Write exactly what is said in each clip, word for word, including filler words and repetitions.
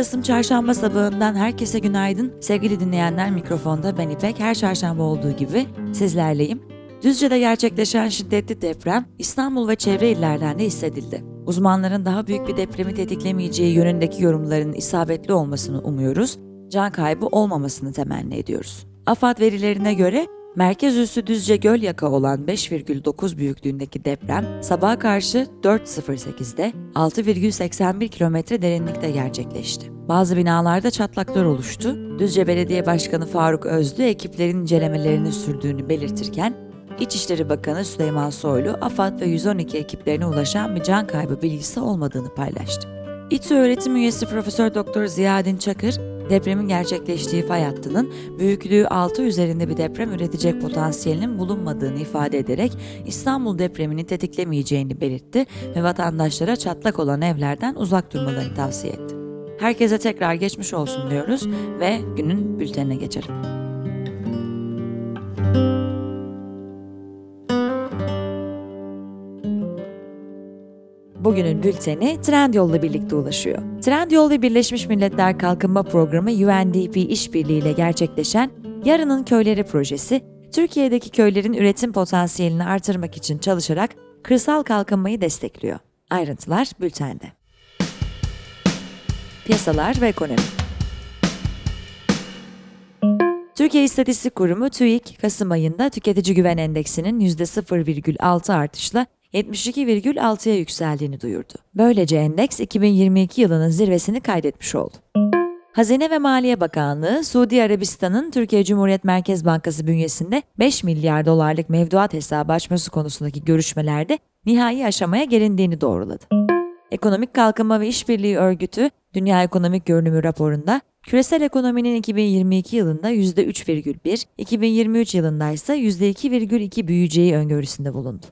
on Kasım Çarşamba sabahından herkese günaydın. Sevgili dinleyenler, mikrofonda ben İpek. Her çarşamba olduğu gibi sizlerleyim. Düzce'de gerçekleşen şiddetli deprem İstanbul ve çevre illerden de hissedildi. Uzmanların daha büyük bir depremi tetiklemeyeceği yönündeki yorumların isabetli olmasını umuyoruz. Can kaybı olmamasını temenni ediyoruz. AFAD verilerine göre merkez üssü Düzce Gölyaka olan beş virgül dokuz büyüklüğündeki deprem sabaha karşı dört sıfır sekizde altı virgül seksen bir kilometre derinlikte gerçekleşti. Bazı binalarda çatlaklar oluştu. Düzce Belediye Başkanı Faruk Özlü ekiplerin incelemelerini sürdüğünü belirtirken, İçişleri Bakanı Süleyman Soylu, AFAD ve yüz on iki ekiplerine ulaşan bir can kaybı bilgisi olmadığını paylaştı. İTÜ öğretim üyesi Profesör Doktor Ziyadin Çakır, depremin gerçekleştiği fay hattının büyüklüğü altı üzerinde bir deprem üretecek potansiyelinin bulunmadığını ifade ederek İstanbul depremini tetiklemeyeceğini belirtti ve vatandaşlara çatlak olan evlerden uzak durmalarını tavsiye etti. Herkese tekrar geçmiş olsun diyoruz ve günün bültenine geçelim. Bugünün bülteni Trendyol'la birlikte ulaşıyor. Trendyol ve Birleşmiş Milletler Kalkınma Programı U N D P işbirliği ile gerçekleşen Yarının Köyleri projesi, Türkiye'deki köylerin üretim potansiyelini artırmak için çalışarak kırsal kalkınmayı destekliyor. Ayrıntılar bültende. Piyasalar ve ekonomi. Türkiye İstatistik Kurumu TÜİK, Kasım ayında Tüketici Güven Endeksinin yüzde sıfır virgül altı artışla yetmiş iki virgül altıya yükseldiğini duyurdu. Böylece endeks iki bin yirmi iki yılının zirvesini kaydetmiş oldu. Hazine ve Maliye Bakanlığı, Suudi Arabistan'ın Türkiye Cumhuriyet Merkez Bankası bünyesinde beş milyar dolarlık mevduat hesabı açması konusundaki görüşmelerde nihai aşamaya gelindiğini doğruladı. Ekonomik Kalkınma ve İşbirliği Örgütü, Dünya Ekonomik Görünümü raporunda küresel ekonominin iki bin yirmi iki yılında yüzde üç virgül bir, iki bin yirmi üç yılında ise yüzde iki virgül iki büyüyeceği öngörüsünde bulundu.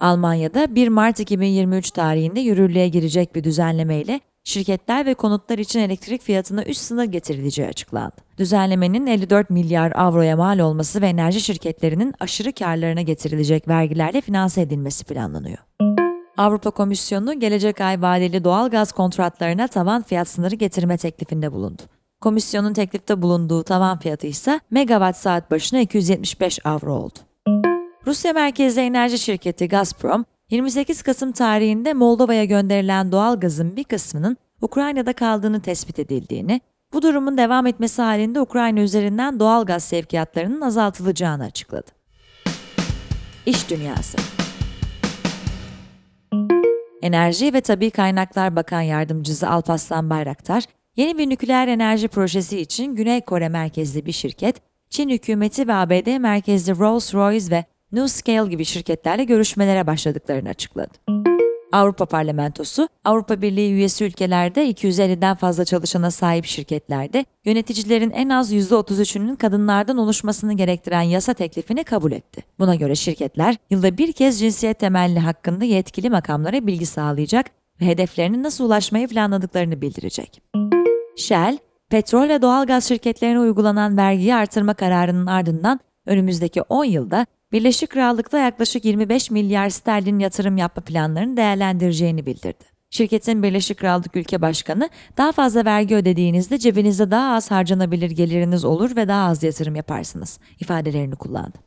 Almanya'da bir Mart iki bin yirmi üç tarihinde yürürlüğe girecek bir düzenlemeyle şirketler ve konutlar için elektrik fiyatına üst sınır getirileceği açıklandı. Düzenlemenin elli dört milyar avroya mal olması ve enerji şirketlerinin aşırı kârlarına getirilecek vergilerle finanse edilmesi planlanıyor. Avrupa Komisyonu gelecek ay vadeli doğal gaz kontratlarına tavan fiyat sınırı getirme teklifinde bulundu. Komisyonun teklifte bulunduğu tavan fiyatı ise megawatt saat başına iki yüz yetmiş beş avro oldu. Rusya merkezli enerji şirketi Gazprom, yirmi sekiz Kasım tarihinde Moldova'ya gönderilen doğal gazın bir kısmının Ukrayna'da kaldığını tespit edildiğini, bu durumun devam etmesi halinde Ukrayna üzerinden doğal gaz sevkiyatlarının azaltılacağını açıkladı. İş dünyası. Enerji ve Tabii Kaynaklar Bakan Yardımcısı Alparslan Bayraktar, yeni bir nükleer enerji projesi için Güney Kore merkezli bir şirket, Çin hükümeti ve A B D merkezli Rolls-Royce ve New Scale gibi şirketlerle görüşmelere başladıklarını açıkladı. Avrupa Parlamentosu, Avrupa Birliği üyesi ülkelerde iki yüz elliden fazla çalışana sahip şirketlerde yöneticilerin en az yüzde otuz üçünün kadınlardan oluşmasını gerektiren yasa teklifini kabul etti. Buna göre şirketler, yılda bir kez cinsiyet temelli hakkında yetkili makamlara bilgi sağlayacak ve hedeflerine nasıl ulaşmayı planladıklarını bildirecek. Shell, petrol ve doğalgaz şirketlerine uygulanan vergiyi artırma kararının ardından önümüzdeki on yılda Birleşik Krallık'ta yaklaşık yirmi beş milyar sterlin yatırım yapma planlarını değerlendireceğini bildirdi. Şirketin Birleşik Krallık Ülke Başkanı, "Daha fazla vergi ödediğinizde cebinizde daha az harcanabilir geliriniz olur ve daha az yatırım yaparsınız" ifadelerini kullandı.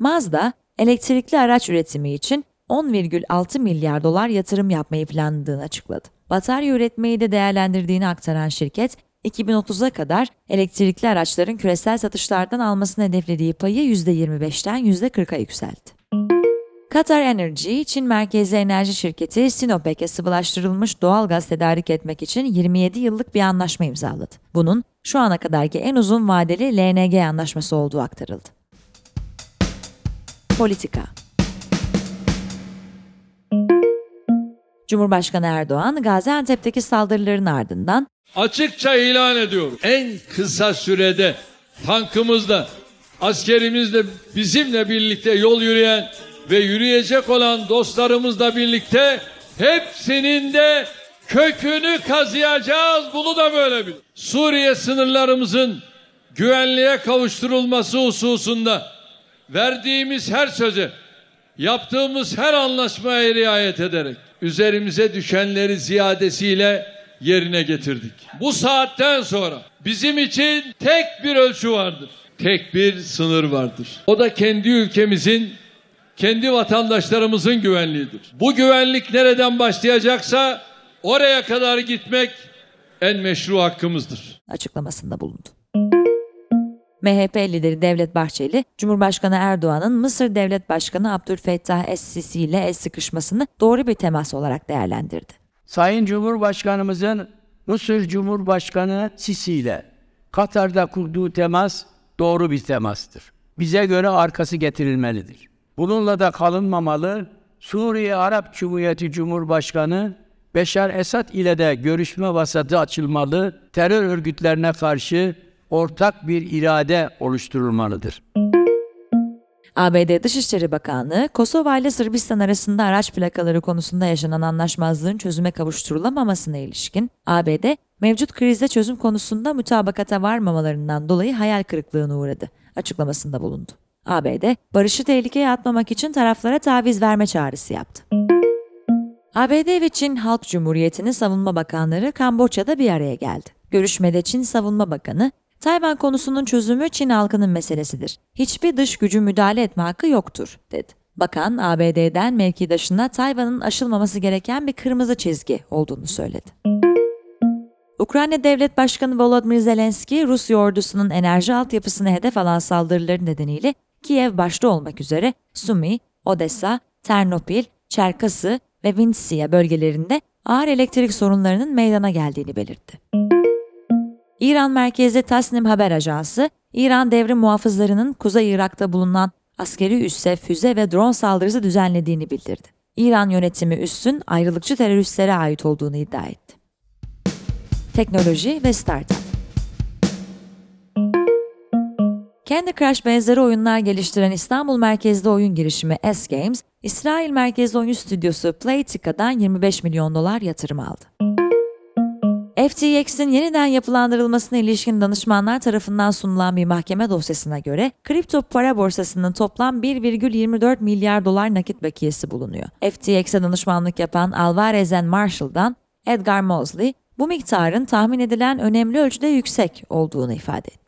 Mazda, elektrikli araç üretimi için on virgül altı milyar dolar yatırım yapmayı planladığını açıkladı. Batarya üretmeyi de değerlendirdiğini aktaran şirket, iki bin otuza kadar elektrikli araçların küresel satışlardan almasını hedeflediği payı yüzde yirmi beşten yüzde kırka yükseltti. Qatar Energy, Çin merkezli enerji şirketi Sinopec'e sıvılaştırılmış doğal gaz tedarik etmek için yirmi yedi yıllık bir anlaşma imzaladı. Bunun şu ana kadarki en uzun vadeli L N G anlaşması olduğu aktarıldı. Politika. Cumhurbaşkanı Erdoğan, Gaziantep'teki saldırıların ardından "Açıkça ilan ediyorum. En kısa sürede tankımızla, askerimizle, bizimle birlikte yol yürüyen ve yürüyecek olan dostlarımızla birlikte hepsinin de kökünü kazıyacağız. Bunu da böyle bil. Suriye sınırlarımızın güvenliğe kavuşturulması hususunda verdiğimiz her söze, yaptığımız her anlaşmaya riayet ederek üzerimize düşenleri ziyadesiyle yerine getirdik. Bu saatten sonra bizim için tek bir ölçü vardır. Tek bir sınır vardır. O da kendi ülkemizin, kendi vatandaşlarımızın güvenliğidir. Bu güvenlik nereden başlayacaksa oraya kadar gitmek en meşru hakkımızdır. Açıklamasında bulundu. M H P lideri Devlet Bahçeli, Cumhurbaşkanı Erdoğan'ın Mısır Devlet Başkanı Abdülfettah S. Sisi ile el sıkışmasını doğru bir temas olarak değerlendirdi. Sayın Cumhurbaşkanımızın Mısır Cumhurbaşkanı Sisi ile Katar'da kurduğu temas doğru bir temastır. Bize göre arkası getirilmelidir. Bununla da kalınmamalı, Suriye Arap Cumhuriyeti Cumhurbaşkanı Beşar Esad ile de görüşme vasatı açılmalı, terör örgütlerine karşı ortak bir irade oluşturulmalıdır. A B D Dışişleri Bakanlığı, Kosova ile Sırbistan arasında araç plakaları konusunda yaşanan anlaşmazlığın çözüme kavuşturulamamasına ilişkin, A B D, mevcut krizde çözüm konusunda mutabakata varmamalarından dolayı hayal kırıklığına uğradı açıklamasında bulundu. A B D, barışı tehlikeye atmamak için taraflara taviz verme çağrısı yaptı. A B D ve Çin Halk Cumhuriyeti'nin savunma bakanları Kamboçya'da bir araya geldi. Görüşmede Çin Savunma Bakanı, "Tayvan konusunun çözümü Çin halkının meselesidir. Hiçbir dış gücün müdahale etme hakkı yoktur," dedi. Bakan, A B D'den mevkidaşına Tayvan'ın aşılmaması gereken bir kırmızı çizgi olduğunu söyledi. Ukrayna Devlet Başkanı Volodymyr Zelensky, Rusya ordusunun enerji altyapısına hedef alan saldırıları nedeniyle Kiev başta olmak üzere Sumi, Odessa, Ternopil, Çerkasy ve Vinnytsia bölgelerinde ağır elektrik sorunlarının meydana geldiğini belirtti. İran merkezli Tasnim haber ajansı, İran devrim muhafızlarının Kuzey Irak'ta bulunan askeri üsse füze ve drone saldırısı düzenlediğini bildirdi. İran yönetimi üssün ayrılıkçı teröristlere ait olduğunu iddia etti. Teknoloji ve startup. Candy Crush benzeri oyunlar geliştiren İstanbul merkezli oyun girişimi S-Games, İsrail merkezli oyun stüdyosu Playtika'dan yirmi beş milyon dolar yatırım aldı. F T X'in yeniden yapılandırılmasına ilişkin danışmanlar tarafından sunulan bir mahkeme dosyasına göre kripto para borsasının toplam bir virgül yirmi dört milyar dolar nakit bakiyesi bulunuyor. F T X'e danışmanlık yapan Alvarez and Marshall'dan Edgar Mosley, bu miktarın tahmin edilen önemli ölçüde yüksek olduğunu ifade etti.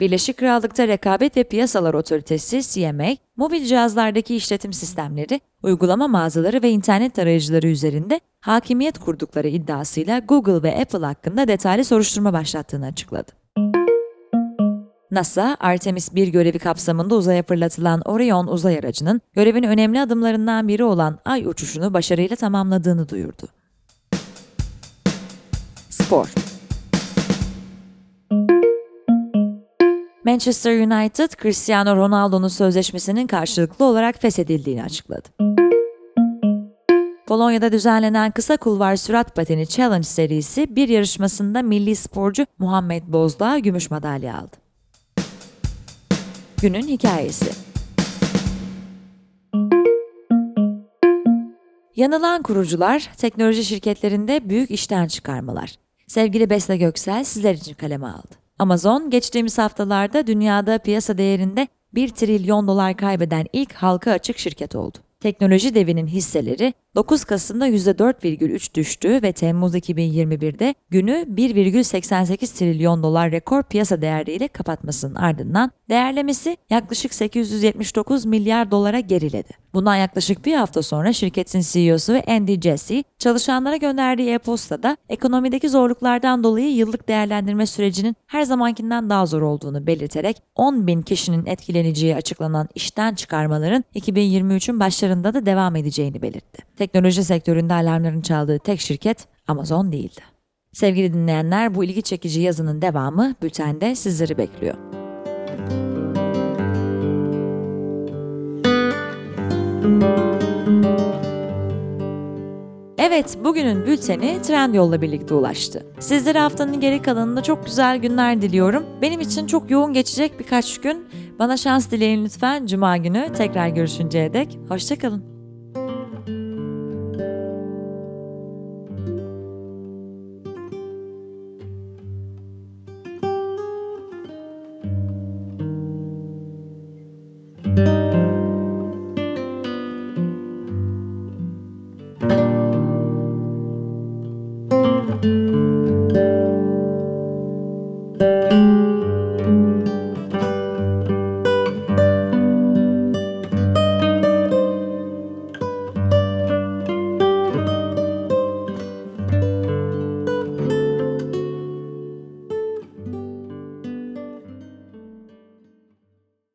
Birleşik Krallık'ta Rekabet ve Piyasalar Otoritesi C M A, mobil cihazlardaki işletim sistemleri, uygulama mağazaları ve internet arayıcıları üzerinde hakimiyet kurdukları iddiasıyla Google ve Apple hakkında detaylı soruşturma başlattığını açıkladı. NASA, Artemis bir görevi kapsamında uzaya fırlatılan Orion uzay aracının görevin önemli adımlarından biri olan Ay uçuşunu başarıyla tamamladığını duyurdu. Spor. Manchester United, Cristiano Ronaldo'nun sözleşmesinin karşılıklı olarak feshedildiğini açıkladı. Polonya'da düzenlenen kısa kulvar sürat pateni Challenge serisi bir yarışmasında milli sporcu Muhammed Bozdağ gümüş madalya aldı. Günün hikayesi. Yanılan kurucular, teknoloji şirketlerinde büyük işten çıkarmalar. Sevgili Besle Göksel sizler için kaleme aldı. Amazon, geçtiğimiz haftalarda dünyada piyasa değerinde bir trilyon dolar kaybeden ilk halka açık şirket oldu. Teknoloji devinin hisseleri dokuz Kasım'da yüzde dört virgül üç düştü ve Temmuz iki bin yirmi bir'de günü bir virgül seksen sekiz trilyon dolar rekor piyasa değeriyle kapatmasının ardından değerlemesi yaklaşık sekiz yüz yetmiş dokuz milyar dolara geriledi. Bundan yaklaşık bir hafta sonra şirketin C E O'su Andy Jassy, çalışanlara gönderdiği e-postada ekonomideki zorluklardan dolayı yıllık değerlendirme sürecinin her zamankinden daha zor olduğunu belirterek on bin kişinin etkileneceği açıklanan işten çıkarmaların iki bin yirmi üç'ün başlarında da devam edeceğini belirtti. Teknoloji sektöründe alarmların çaldığı tek şirket Amazon değildi. Sevgili dinleyenler, bu ilgi çekici yazının devamı bültende sizleri bekliyor. Evet, bugünün bülteni Trendyol'la birlikte ulaştı. Sizlere haftanın geri kalanında çok güzel günler diliyorum. Benim için çok yoğun geçecek birkaç gün. Bana şans dileyin lütfen. Cuma günü tekrar görüşünceye dek. Hoşça kalın. Müzik